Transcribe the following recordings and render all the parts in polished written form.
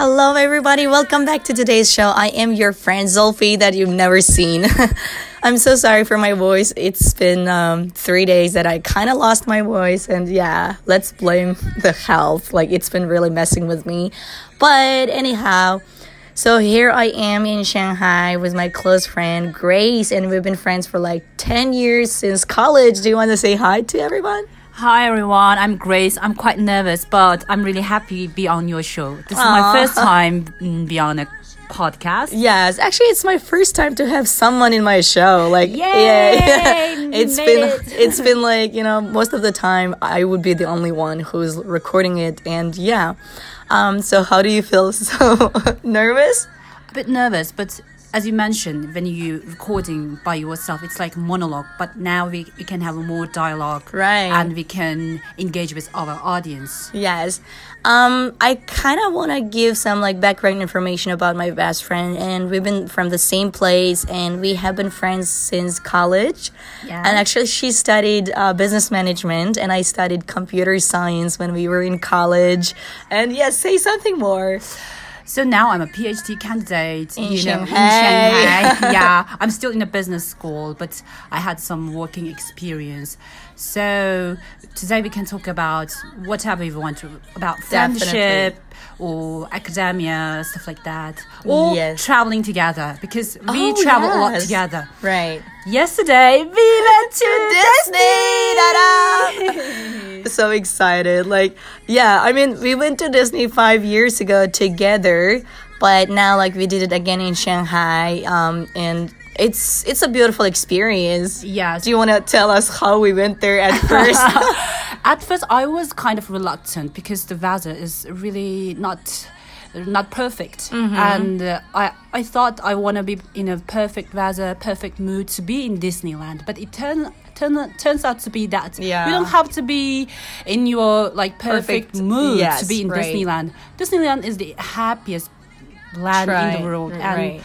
Hello everybody, welcome back to today's show. I am your friend Zulfi that you've never seen. I'm so sorry for my voice. It's been 3 days that I kind of lost my voice, and yeah, let's blame the health. Like, it's been really messing with me. But anyhow, so here I am in Shanghai with my close friend Grace, and we've been friends for like 10 years since college. Do you want to say hi to everyone?Hi everyone, I'm Grace. I'm quite nervous, but I'm really happy to be on your show. This is my first time be on a podcast. Yes, actually it's my first time to have someone in my show. Like, yay, yeah, it's been like, you know, most of the time I would be the only one who's recording it, and yeah. So how do you feel? So nervous? A bit nervous, but as you mentioned, when you recording by yourself, it's like monologue. But now we can have more dialogue, right? And we can engage with our audience. Yes, I kind of want to give some like background information about my best friend, and we've been from the same place, and we have been friends since college. Yeah. And actually, she studied business management, and I studied computer science when we were in college. And yes, say something more.So now I'm a PhD candidate in Shanghai. Yeah, I'm still in a business school, but I had some working experience. So today we can talk about whatever you want to, about friendship or academia, stuff like that. Or traveling together, because we travel a lot together. Right. Yesterday, we went to Disney! So excited. Like, yeah, I mean, we went to Disney 5 years ago together, but now like we did it again in Shanghai, and it's a beautiful experience. Yeah. Do you want to tell us how we went there at first? At first I was kind of reluctant because the weather is really not perfect, and I thought I want to be in a perfect weather, perfect mood to be in Disneyland, but it turns out to be that you don't have to be in your like perfect mood to be in Disneyland. Disneyland is the happiest land in the world, and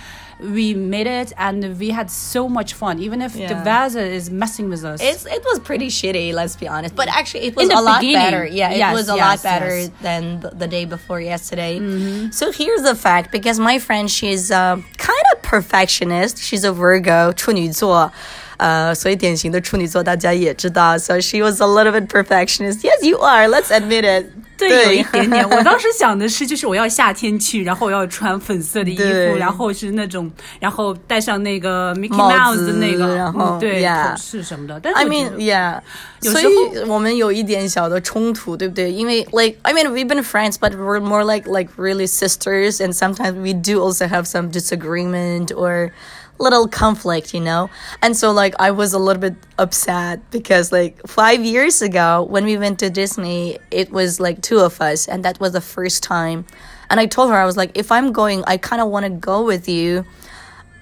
we made it, and we had so much fun, even if the weather is messing with us. It was pretty shitty, let's be honest, but actually it was a lot better. Yeah, it was a lot better than the day before yesterday. So here's the fact, because my friend, she's kind of perfectionist. She's a Virgo, 处女座，所以典型的处女座大家也知道。So she was a little bit perfectionist. Yes, you are. Let's admit it. 对，有一点点。我当时想的是，就是我要夏天去，然后我要穿粉色的衣服，然后是那种，然后戴上那个 Mickey Mouse 的那个，然后对，头饰什么的。但是 I mean, yeah. 所以我们有一点小的冲突，对不对？因为 like, I mean, we've been friends, but we're more like really sisters, and sometimes we do also have some disagreement or.Little conflict, you know. And so like I was a little bit upset because like 5 years ago when we went to Disney, it was like two of us, and that was the first time. And I told her, I was like, if I'm going, I kind of want to go with you,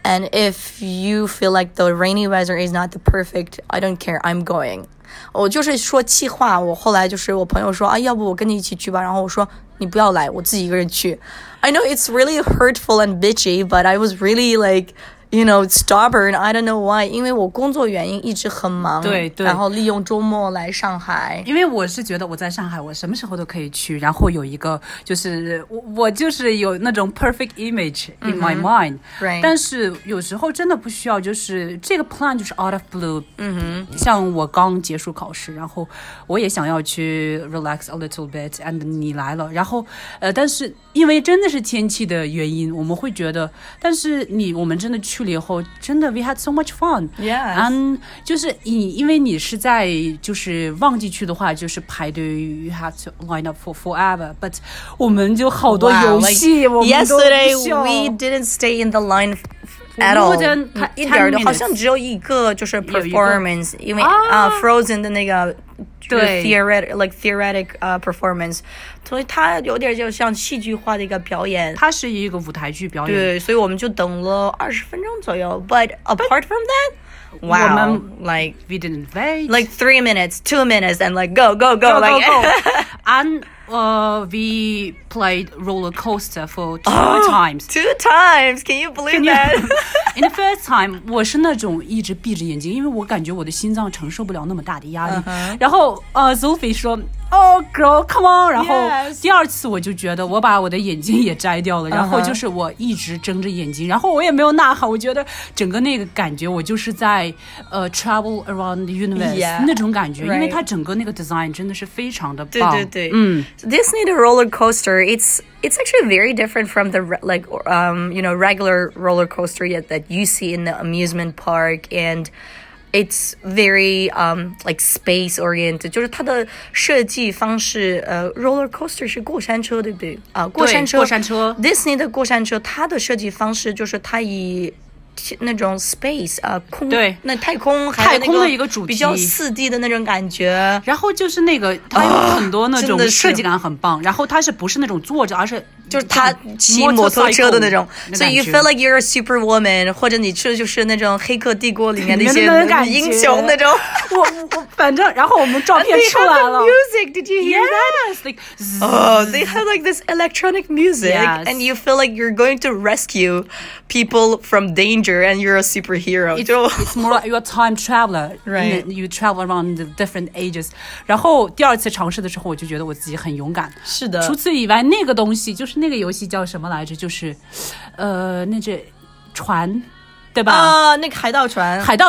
and if you feel like the rainy weather is not the perfect, I don't care, I'm going. 我就是说气话，我后来就是我朋友说啊，要不我跟你一起去吧，然后我说你不要来，我自己一个人去。I know it's really hurtful and bitchy, but I was really like,You know, it's stubborn. I don't know why. 因为我工作原因一直很忙，对对，然后利用周末来上海。因为我是觉得我在上海，我什么时候都可以去。然后有一个就是我就是有那种 perfect image in my mind、right. 但是有时候真的不需要，就是这个 plan 就是 out of blue。像我刚结束考试，然后我也想要去 relax a little bit, and 你来了，然后但是因为真的是天气的原因，我们会觉得，但是我们真的去。以后真的 we had so much fun. Yes. And 就是因为你是在就是旺季去的话，就是排队 you have to line up for forever. But 我们就好多游戏， wow, like, 我们都 yesterday we didn't stay in the line at all. 一点都好像只有一个就是 performance， 因为Frozen 的那个。对 theoretic performance， 所以它有点就像戏剧化的一个表演，它是一个舞台剧表演，对，所以我们就等了20分钟左右。 But apart from that, wow, like we didn't wait like 3 minutes, 2 minutes, and like go like go. And we played roller coaster for two times. Two times? Can you believe that? In the first time, 我是那种一直闭着眼睛，因为我感觉我的心脏承受不了那么大的压力。然后Zulfi 说 oh girl come on， 然后第二次我就觉得我把我的眼睛也摘掉了，然后就是我一直睁着眼睛，然后我也没有呐喊，我觉得整个那个感觉我就是在travel around the universe、yeah, 那种感觉、right. 因为它整个那个 design 真的是非常的棒，对对对，嗯 Disney 的 roller coaster it's actually very different from the like you know regular roller coaster that you see in the amusement park, and it's very like space oriented， 就是它的设计方式roller coaster 是过山车对不对啊、过山车 Disney 的过山车它的设计方式就是它以那种 space 空，对，那太空的一个主题，比较 4D 的那种感觉，然后就是那个它有很多那种设计感很棒、然后它是不是那种坐着，而是就是它骑摩托车的那种，所以 you feel like you're a superwoman， 或者你去的就是那种黑客帝国里面的一些英雄那种我反正然后我们照片出来了 music did you hear yes, that like, oh they have like this electronic music、yes. and you feel like you're going to rescue people from danger and you're a superhero. It's more like you're a time traveler, right? You travel around the different ages. 然后第二次尝试的时候我就觉得我自己很勇敢，是的，除此以外那个东西就是那个游戏叫什么来着？就是，那只船，对吧？啊，那个海盗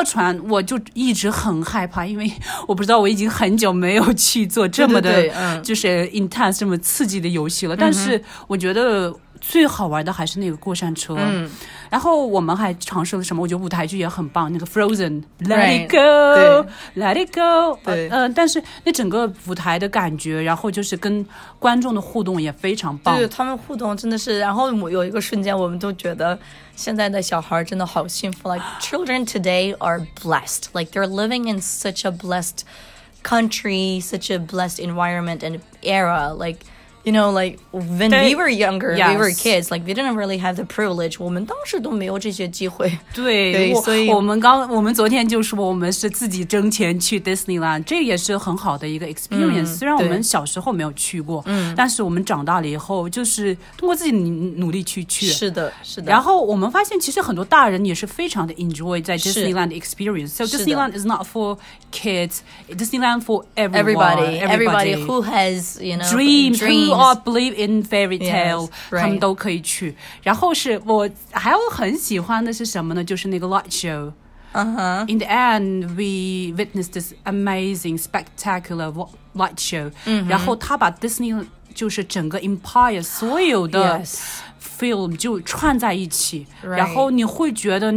船，我就一直很害怕，因为我不知道，我已经很久没有去做这么的，对对对就是 intense 这么刺激的游戏了。但是我觉得最好玩的还是那个过山车。嗯，然后我们还尝试了什么？我觉得舞台剧也很棒，那个 Frozen Let It Go Let It Go 对，但是那整个舞台的感觉，然后就是跟观众的互动也非常棒，对，他们互动真的是，然后有一个瞬间我们都觉得现在的小孩真的好幸福 like children today are blessed, like they're living in such a blessed country, such a blessed environment and era, like you know, like when we were younger, yes. we were kids, like we didn't really have the privilege. 我们当时都没有这些机会。对，所以我们昨天就说我们是自己挣钱去 Disneyland， 这也是很好的一个 experience、虽然我们小时候没有去过，但是我们长大了以后，就是通过自己努力去。是的，是的。然后我们发现，其实很多大人也是非常的 enjoy 在 Disneyland experience. So Disneyland is not for kids. Disneyland for everybody who has you know dreams.Or believe in fairy tale， yes, right. 他们都可以去。然后是我还有很喜欢的是什么呢？就是那个 light show。Uh-huh. In the end, we witnessed this amazing, spectacular light show. 然后他把 Disney 就是整个 Empire 所有的 film 就串在一起， right. 然后你会觉得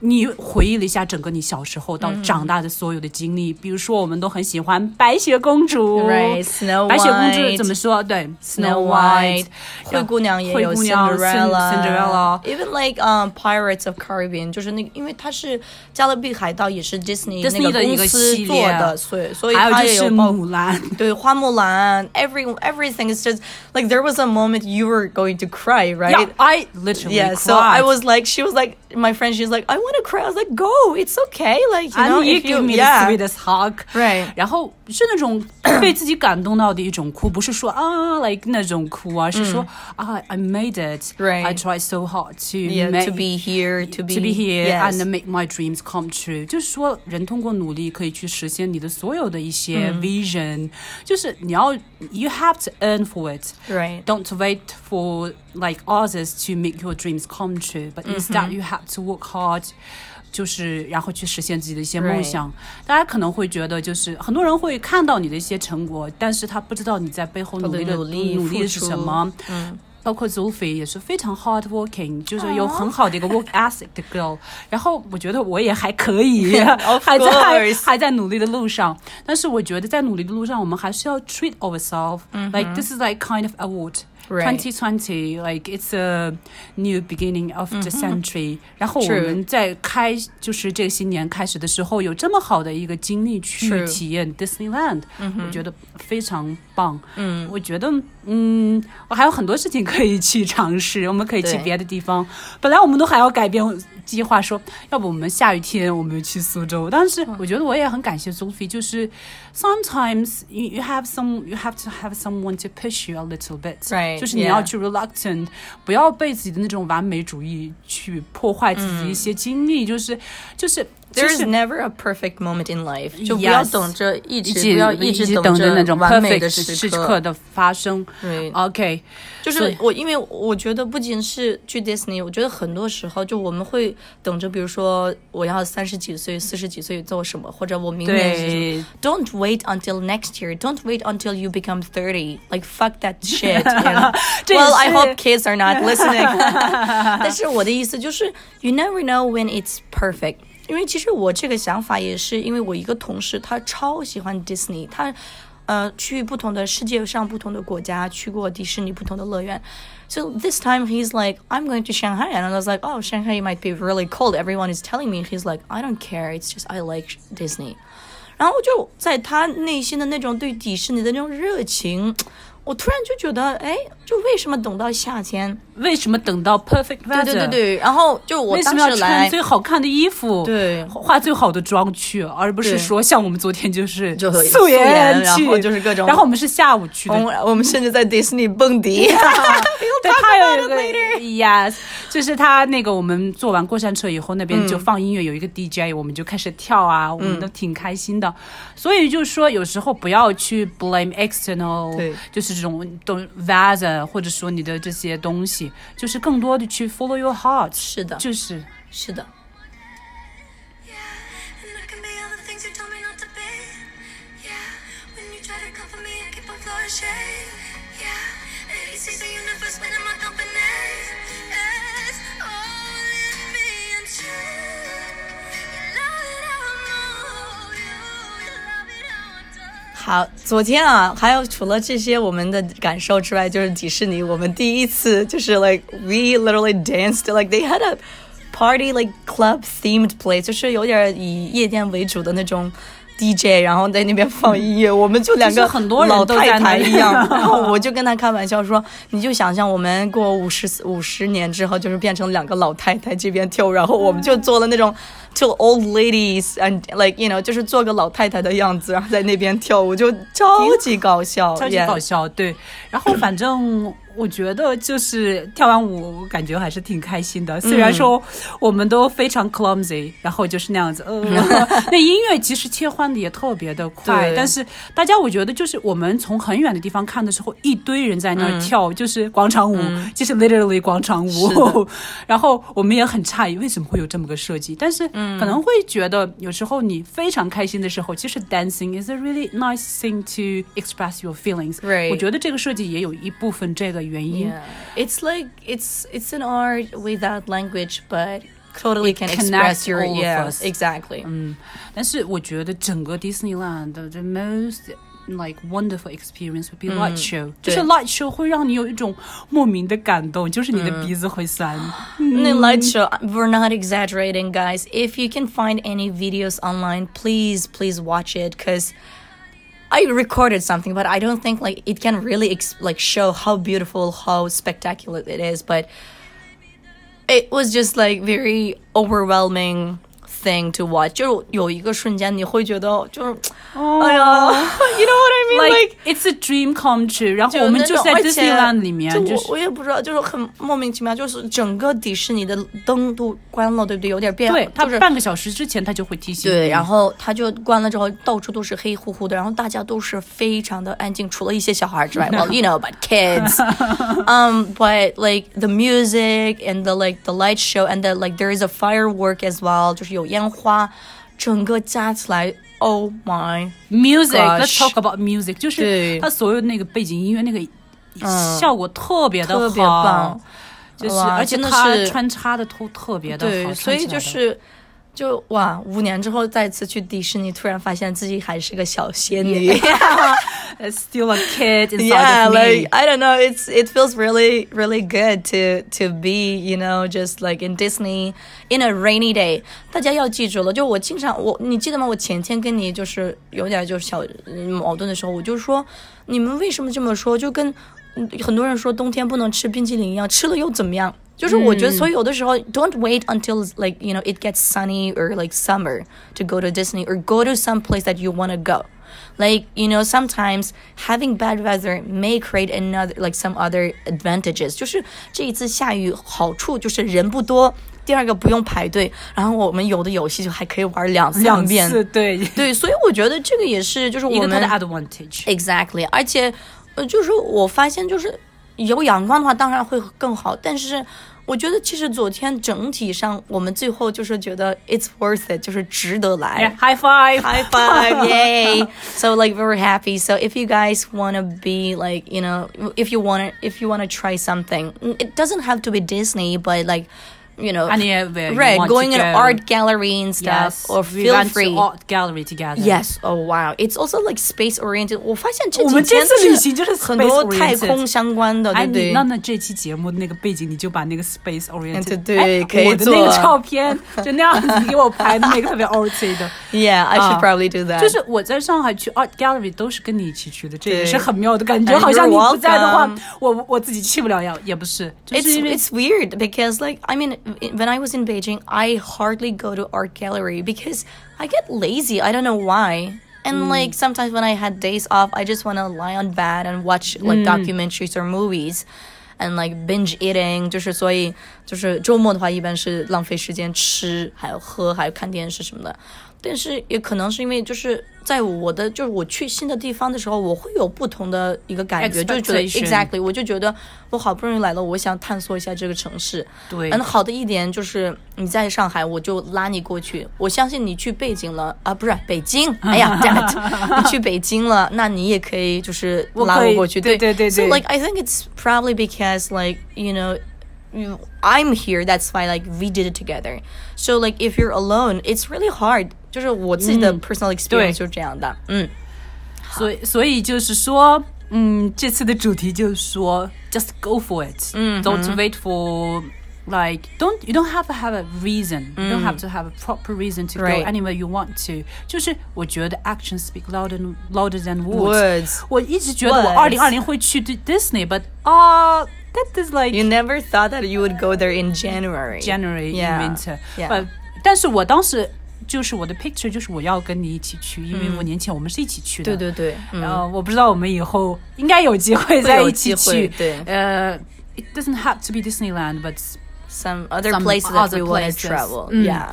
你回忆了一下整个你小时候到长大的所有的经历，比如说我们都很喜欢白雪公主， right, Snow White, 白雪公主怎么说？对 ，Snow White， 灰姑娘也有 Cinderella，even like Pirates of Caribbean， 就是那个，因为它是加勒比海盗也是 Disney 的一个系列的，所以它也有还有就是木兰，对，花木兰 ，everything is just like there was a moment you were going to cry, right? Yeah, I literally cried. Yeah, so I was like, she was like my friend, she's like I want.I was like, go, it's okay. Like, you know, you give me the sweetest hug. Right. 然后是那种被自己感动到的一种哭，不是说啊 ，like 那种哭啊，是说啊 ，I made it. Right. I tried so hard to be here, to be here, yes. and make my dreams come true. 就是说，人通过努力可以去实现你的所有的一些 vision. 就是你要 ，you have to earn for it. Right. Don't wait for like others to make your dreams come true, but instead you have to work hard.就是然后去实现自己的一些梦想，大家可能会觉得就是很多人会看到你的一些成果，但是他不知道你在背后努力是什么，包括 Zulfi 也是非常 hardworking， 就是有很好的一个 work ethic 的 girl， 然后我觉得我也还可以还在努力的路上，但是我觉得在努力的路上我们还是要 treat ourselves、like this is like kind of award2020 like it's a new beginning of the century、然后我们在就是这新年开始的时候有这么好的一个经历去体验 Disneyland、我觉得非常棒，我觉得我还有很多事情可以去尝试，我们可以去别的地方，本来我们都还要改变计划说要不我们下雨天我们去苏州，但是我觉得我也很感谢 Zulfi， 就是 sometimes you have to have someone to push you a little bit、right.就是你要去 reluctant， 不要被自己的那种完美主义去破坏自己一些经历，就是 There's never a perfect moment in life， 就不要等着一直等着那种完美的时刻的发生。对 ，OK， 就是我，因为我觉得不仅是去 Disney， 我觉得很多时候就我们会等着，比如说我要30几岁、40几岁做什么，或者我明年是 Don't wait until next year. Don't wait until you become 30. Like fuck that shit. Well, I hope kids are not listening. 但是我的意思就是 ，you never know when it's perfect.因为其实我这个想法也是因为我一个同事，他超喜欢 Disney， 他去不同的世界上不同的国家，去过迪士尼不同的乐园。So this time he's like, I'm going to Shanghai, and I was like, oh, Shanghai might be really cold. Everyone is telling me. He's like, I don't care. It's just I like Disney. 然后就在他内心的那种对迪士尼的那种热情。我突然就觉得，哎，就为什么等到夏天？为什么等到 perfect weather？ 对对对，然后就我当时来为什么要穿最好看的衣服，对，化最好的妆去，而不是说像我们昨天就是素颜去，然后就是各种。然后我们是下午去的，我们甚至在 Disney 蹦迪。对，他有一个 yes， 就是他那个我们坐完过山车以后，那边就放音乐，有一个 DJ， 我们就开始跳啊，我们都挺开心的。所以就是说，有时候不要去 blame external， 对，就是。这种 weather 或者说你的这些东西，就是更多的去 follow your heart。 是的，就是是的。好，昨天啊，还有除了这些我们的感受之外，就是迪士尼，我们第一次就是 like we literally danced like they had a party like club themed place， 就是有点以夜店为主的那种 DJ， 然后在那边放音乐，我们就两个老太太一样，然后我就跟他开玩笑说，你就想象我们过50年之后，就是变成两个老太太这边跳，然后我们就做了那种。To old ladies and like you know， 就是做个老太太的样子，然后在那边跳舞，就超级搞笑，超级搞笑，对。然后反正我觉得就是跳完舞，感觉还是挺开心的。虽然说我们都非常 clumsy， 然后就是那样子，那音乐其实切换的也特别的快，但是大家我觉得就是我们从很远的地方看的时候，一堆人在那儿跳，就是广场舞，就是 literally 广场舞。然后我们也很诧异，为什么会有这么个设计，但是。可能会觉得有时候你非常开心的时候，其实 dancing is a really nice thing to express your feelings、right. 我觉得这个设计也有一部分这个原因、yeah. It's like it's an art without language but totally can express your yeah exactly、但是我觉得整个 Disneyland the most like wonderful experience would be light show、就是 light show 会让你有一种莫名的感动，就是你的鼻子会酸、那 light show we're not exaggerating guys, if you can find any videos online please watch it because I recorded something but I don't think like it can really like show how beautiful, how spectacular it is, but it was just like very overwhelming thing to watch. 就有一个瞬间你会觉得就是哎呀 you know what I mean, like it's a dream come true. 然后我们就在 Disneyland 里面，就是我也不知道，就是很莫名其妙，就是整个迪士尼的灯都关了，对不对？有点变，对，它半个小时之前它就会提醒，对，然后它就关了之后，到处都是黑乎乎的，然后大家都是非常的安静，除了一些小孩之外。Well, you know, but kids. But like the music and the like the light show and the like there is a firework as well. 就是有烟花，整个加起来 ，Oh my music！ Let's talk about music， 就是它所有那个背景音乐那个效果特别的好，特别棒，就是而且它穿插的都特别的好，对，所以就是。就哇，5年之后再次去迪士尼，突然发现自己还是个小仙女。Yeah. Still a kid inside yeah, of me. Yeah, like I don't know. It feels really, really good to be, you know, just like in Disney in a rainy day. 大家要记住了，就我经常你记得吗？我前天跟你就是有点就是小矛盾的时候，我就说你们为什么这么说？就跟很多人说冬天不能吃冰淇淋一样，吃了又怎么样？就是我觉得，所以有的时候 don't wait until like you know it gets sunny or like summer to go to Disney or go to some place that you want to go. Like you know sometimes having bad weather may create another like some other advantages. 就是这一次下雨好处就是人不多，第二个不用排队，然后我们有的游戏就还可以玩两遍，对，所以我觉得这个也是就是我们一个它的 advantage。 Exactly， 而且就是我发现就是有阳光的话当然会更好，但是我觉得其实昨天整体上我们最后就是觉得 it's worth it， 就是值得来。Yeah, high five yay so like we were happy. So if you guys want to be like, you know, if you want to try something, it doesn't have to be Disney, but like, you know, right, going to an art gallery and stuff. Yes, or feel free to art gallery together. Yes. Oh wow. It's also like space oriented. 我发现这几天就是很多太空相关的，对不对？那这期节目那个背景你就把那个 space oriented 对可以做。我的那个照片就那样子给我拍的那个特别 artsy 的。Yeah, I should probably do that. 就是我在上海去 art gallery 都是跟你一起去的，这也是很妙的感觉。好像你不在的话，我自己去不了呀，也不是。It's weird because like I mean.When I was in Beijing, I hardly go to art gallery because I get lazy. I don't know why. And like sometimes when I had days off, I just want to lie on bed and watch like documentaries or movies and like binge eating. 所以周末的话一般是浪费时间吃还有喝还有看电视什么的。但是也可能是因为就是在就是我去新的地方的时候，我会有不同的一个感觉，就觉得 exactly， 我就觉得我好不容易来了，我想探索一下这个城市。对，好的一点就是你在上海，我就拉你过去。我相信你去北京，哎呀 damn it， 你去北京了，那你也可以就是拉我过去。对。So like I think it's probably because like you know.I'm here, that's why like we did it together. So like if you're alone, it's really hard. 就是我自己的 personal experience 就是这样的。所以就是说，这次的主题就是说 just go for it. Don't wait for like you don't have to have a reason. You don't have to have a proper reason to go anywhere you want to. 就是我觉得 actions speak louder than words. 我一直觉得我2020会去 Disney, but that is like you never thought that you would go there in January in winter. But 但是我当时就是我的 picture 就是我要跟你一起去，因为我年前我们是一起去的。对。我不知道我们以后应该有机会再一起去。对。It doesn't have to be Disneyland, but some other places that we want to travel. Yeah.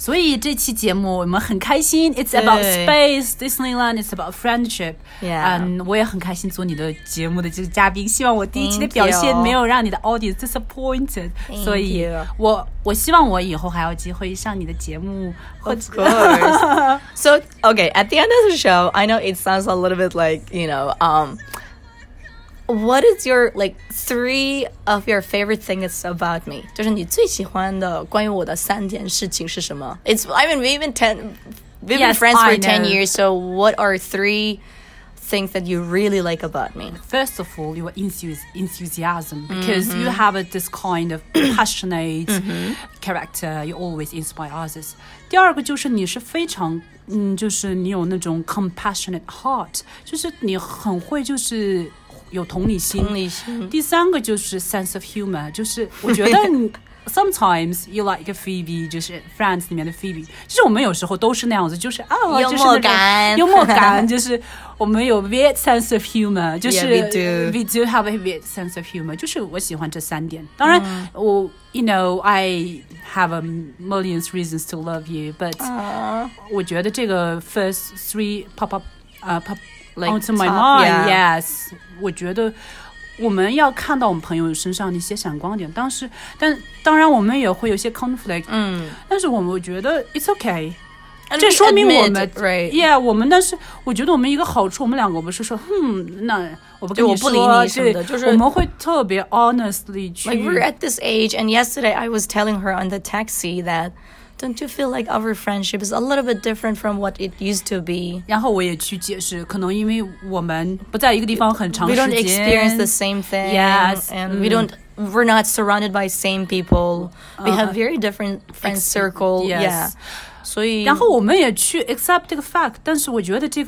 所以这期节目我们很开心 It's about space, Disneyland, it's about friendship. And 我也很开心做你的节目的这个嘉宾，希望我第一期的表现没有让你的 audience disappointed. 所以我希望我以后还有机会上你的节目。Of course. So, okay, at the end of the show, I know it sounds a little bit like, you know, what is your like 3 of your favorite things about me? 就是你最喜欢的关于我的3件事情是什么？ It's I mean we've been friends for 10 years, so what are 3 things that you really like about me? First of all, your enthusiasm, because you have this kind of passionate character. You always inspire others. 第二个就是你是非常就是你有那种 compassionate heart， 就是你很会就是。有同理心。第三个就是 sense of humor， 就是我觉得sometimes you like Phoebe， 就是 Friends 里面的 Phoebe， 就是我们有时候都是那样子，就是幽默感，就是我们有 weird sense of humor， 就是 yeah, we do have a weird sense of humor， 就是我喜欢这3点。当然我you know I have a million reasons to love you but我觉得这个 first 3 pop up like onto my mind, yes. 我觉得我们要看到我们朋友身上的一些闪光点，当然我们也会有些 conflict， 但是我觉得 it's okay。这说明我们 yeah 我们但是我觉得我们一个好处，我们两个不是说那我不跟你说，我不理你什么的，就是我们会特别 honestly 去。Like we're at this age, and yesterday I was telling her on the taxi that.Don't you feel like our friendship is a little bit different from what it used to be? 然后我也去解释，可能因为我们不在一个地方很长时间。We don't experience the same thing. Yes, and we're not surrounded by same people. We have very different friend circle. Yes. 所以，然后我们也去 accept 这个 fact， 但是我觉得这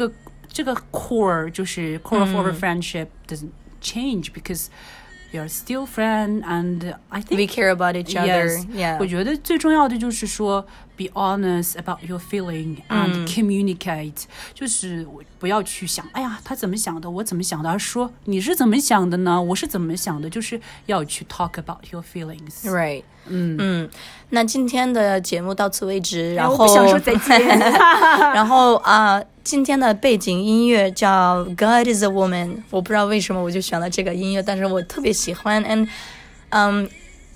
个 core 就是 core of our friendship doesn't change because.You're still friend, and I think we care about each other. Yes, yeah. 我觉得最重要的就是说 be honest about your feeling and communicate、就是不要去想哎呀他怎么想的我怎么想的，而说你是怎么想的呢我是怎么想的，就是要去 talk about your feelings right、那今天的节目到此为止，然后我不想说再见然后今天的背景音乐叫 God Is a Woman， 我不知道为什么我就选了这个音乐，但是我特别喜欢 and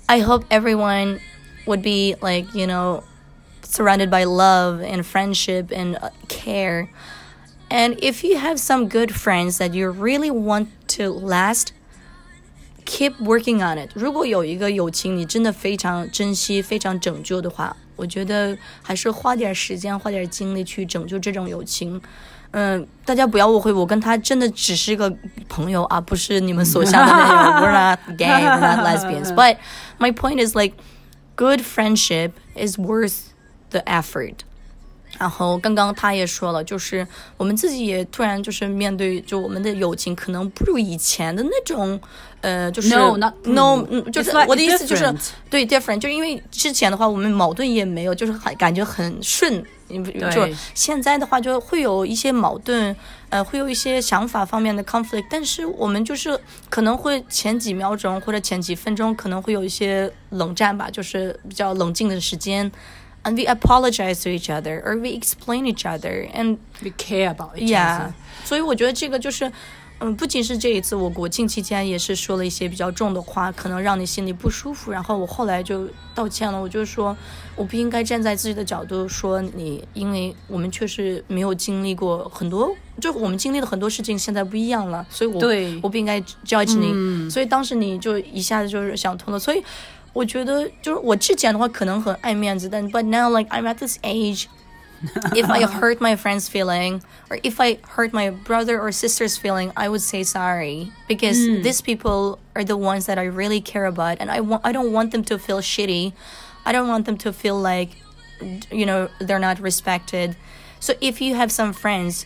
I hope everyone would be like you know surrounded by love and friendship and care, and if you have some good friends that you really want to last, keep working on it. 如果有一个友情你真的非常珍惜非常拯救的话，我觉得还是花点时间花点精力去拯救这种友情。大家不要误会，我跟他真的只是个朋友啊，不是你们所想的那种。We're not gay, we're not lesbians. But my point is like good friendship is worth the effort. 然后刚刚他也说了，就是我们自己也突然就是面对，就我们的友情可能不如以前的那种。就是 就是我的意思就是 对 different， 就是因为之前的话我们矛盾也没有，就是感觉很顺，就是现在的话就会有一些矛盾，会有一些想法方面的 conflict， 但是我们就是可能会前几秒钟或者前几分钟可能会有一些冷战吧，就是比较冷静的时间。And we apologize to each other, or we explain each other, and we care about each other. 所以我觉得这个就是不仅是这一次，我国庆期间也是说了一些比较重的话，可能让你心里不舒服，然后我后来就道歉了，我就说我不应该站在自己的角度说你，因为我们确实没有经历过很多，就我们经历了很多事情现在不一样了，所以我不应该 judge 你、所以当时你就一下子就是想通了，所以我觉得就是我之前的话可能很爱面子，但 but now like I'm at this age if I hurt my friend's feeling or if I hurt my brother or sister's feeling, I would say sorry because these people are the ones that I really care about, and I don't want them to feel shitty. I don't want them to feel like, you know, they're not respected. So if you have some friends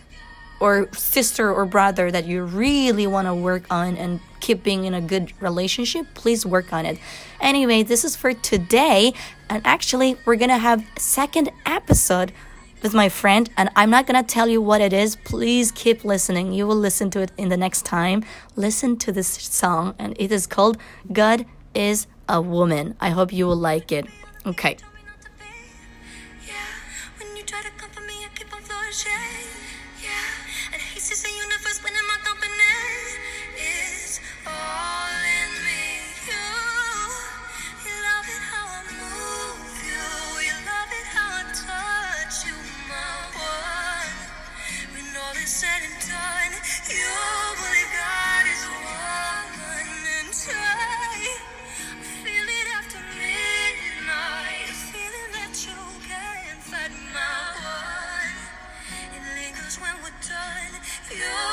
or sister or brother that you really want to work on and keep being in a good relationship, please work on it. Anyway, this is for today, and actually we're going to have a second episode with my friend, and I'm not gonna tell you what it is. Please keep listening. You will listen to it in the next time. Listen to this song, and it is called God Is a Woman. I hope you will like it. Okay. Yeah, when you try to comfort me, I keep on flourishing. Yeah, and he sees the universe when I'm not opening. It's all in me. You love it how I move you. You love it how I touch you.Said and done, you believe God is a woman, and I feel it after midnight, feeling that you can't fight my one, it lingers when we're done, you